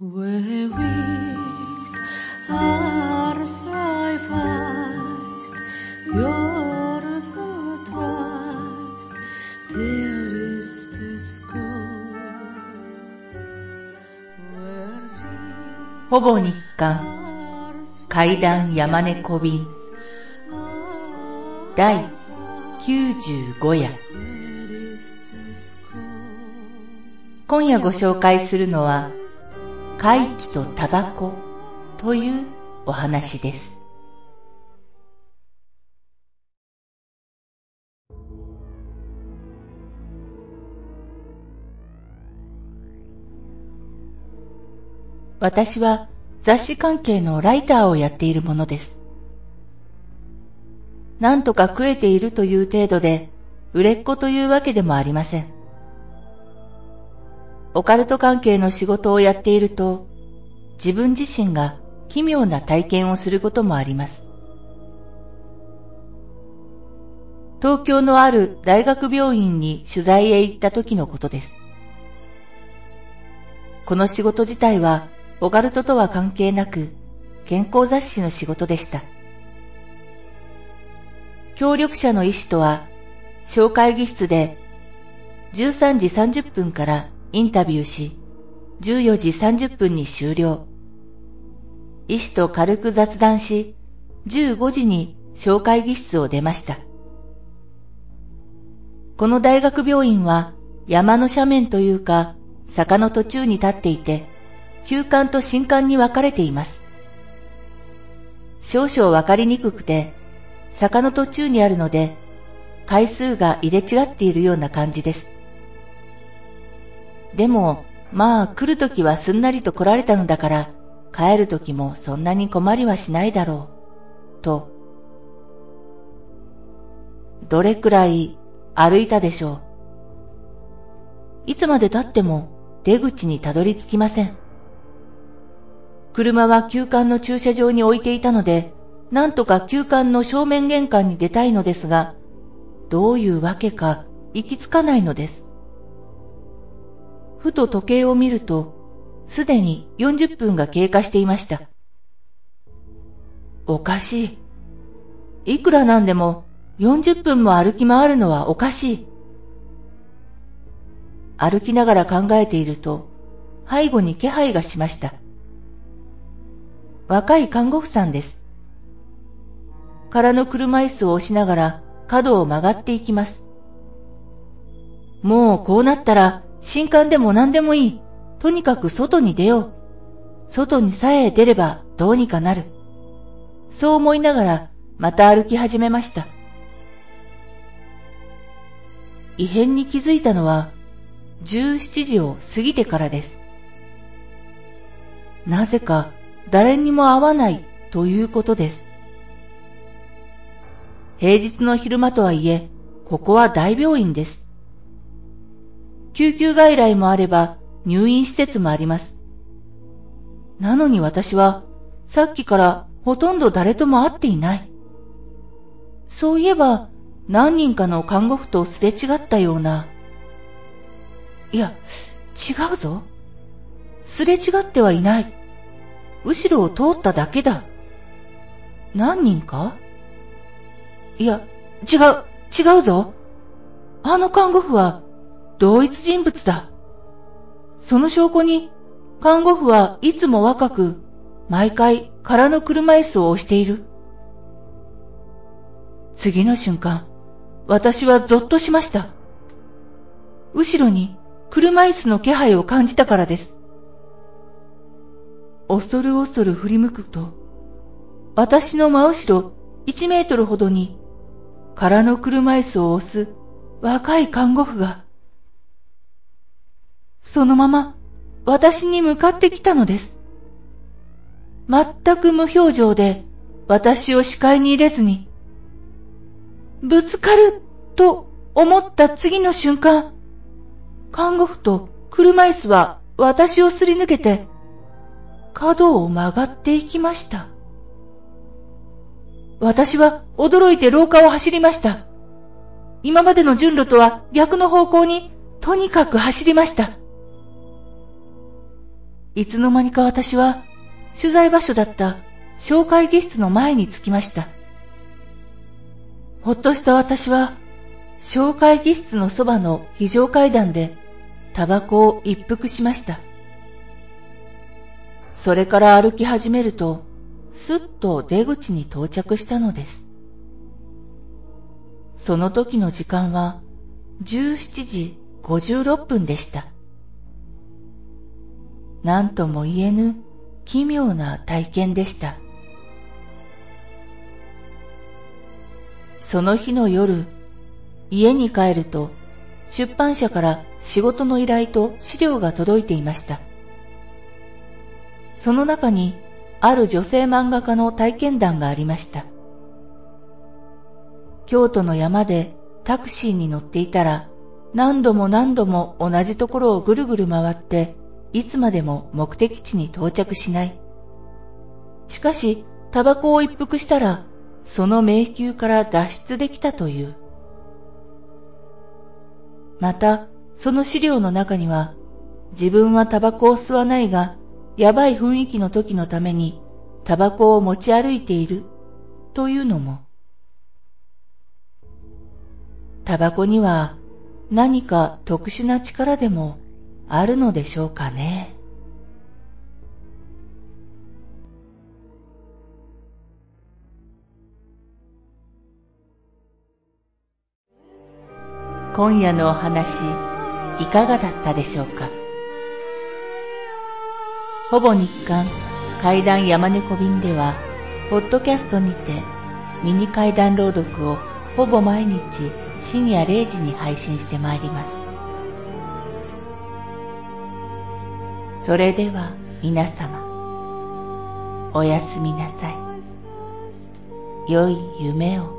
Where wished are thy vast, your fortress, dearest goal. ほぼ日刊怪談山猫便第95夜。今夜ご紹介するのは怪奇とタバコというお話です。私は雑誌関係のライターをやっているものです。なんとか食えているという程度で売れっ子というわけでもありません。オカルト関係の仕事をやっていると、自分自身が奇妙な体験をすることもあります。東京のある大学病院に取材へ行った時のことです。この仕事自体はオカルトとは関係なく、健康雑誌の仕事でした。協力者の医師とは、小会議室で13時30分からインタビューし、14時30分に終了。医師と軽く雑談し、15時に小会議室を出ました。この大学病院は山の斜面というか、坂の途中に立っていて、旧館と新館に分かれています。少々分かりにくくて、坂の途中にあるので、階数が入れ違っているような感じです。でも、まあ来るときはすんなりと来られたのだから、帰るときもそんなに困りはしないだろう、と。どれくらい歩いたでしょう。いつまで経っても出口にたどり着きません。車は旧館の駐車場に置いていたので、なんとか旧館の正面玄関に出たいのですが、どういうわけか行き着かないのです。ふと時計を見ると、すでに40分が経過していました。おかしい。いくらなんでも40分も歩き回るのはおかしい。歩きながら考えていると、背後に気配がしました。若い看護婦さんです。空の車椅子を押しながら角を曲がっていきます。もうこうなったら、新刊でも何でもいい。とにかく外に出よう。外にさえ出ればどうにかなる。そう思いながらまた歩き始めました。異変に気づいたのは17時を過ぎてからです。なぜか誰にも会わないということです。平日の昼間とはいえ、ここは大病院です。救急外来もあれば入院施設もあります。なのに私はさっきからほとんど誰とも会っていない。そういえば何人かの看護婦とすれ違ったような。いや、違うぞ。すれ違ってはいない。後ろを通っただけだ。何人か？いや、違うぞ。あの看護婦は同一人物だ。その証拠に、看護婦はいつも若く、毎回空の車椅子を押している。次の瞬間、私はゾッとしました。後ろに車椅子の気配を感じたからです。恐る恐る振り向くと、私の真後ろ1メートルほどに、空の車椅子を押す若い看護婦が、そのまま私に向かってきたのです。全く無表情で私を視界に入れずに、ぶつかると思った次の瞬間、看護婦と車椅子は私をすり抜けて、角を曲がっていきました。私は驚いて廊下を走りました。今までの順路とは逆の方向にとにかく走りました。いつの間にか私は取材場所だった紹介議室の前に着きました。ほっとした私は紹介議室のそばの非常階段でタバコを一服しました。それから歩き始めるとすっと出口に到着したのです。その時の時間は17時56分でした。何とも言えぬ奇妙な体験でした。その日の夜、家に帰ると出版社から仕事の依頼と資料が届いていました。その中にある女性漫画家の体験談がありました。京都の山でタクシーに乗っていたら何度も何度も同じところをぐるぐる回っていつまでも目的地に到着しない。しかしタバコを一服したらその迷宮から脱出できたという。またその資料の中には自分はタバコを吸わないがやばい雰囲気の時のためにタバコを持ち歩いているというのも。タバコには何か特殊な力でもあるのでしょうかね。今夜のお話いかがだったでしょうか。ほぼ日刊怪談山猫便ではポッドキャストにてミニ怪談朗読をほぼ毎日深夜0時に配信してまいります。それでは皆様、おやすみなさい。良い夢を。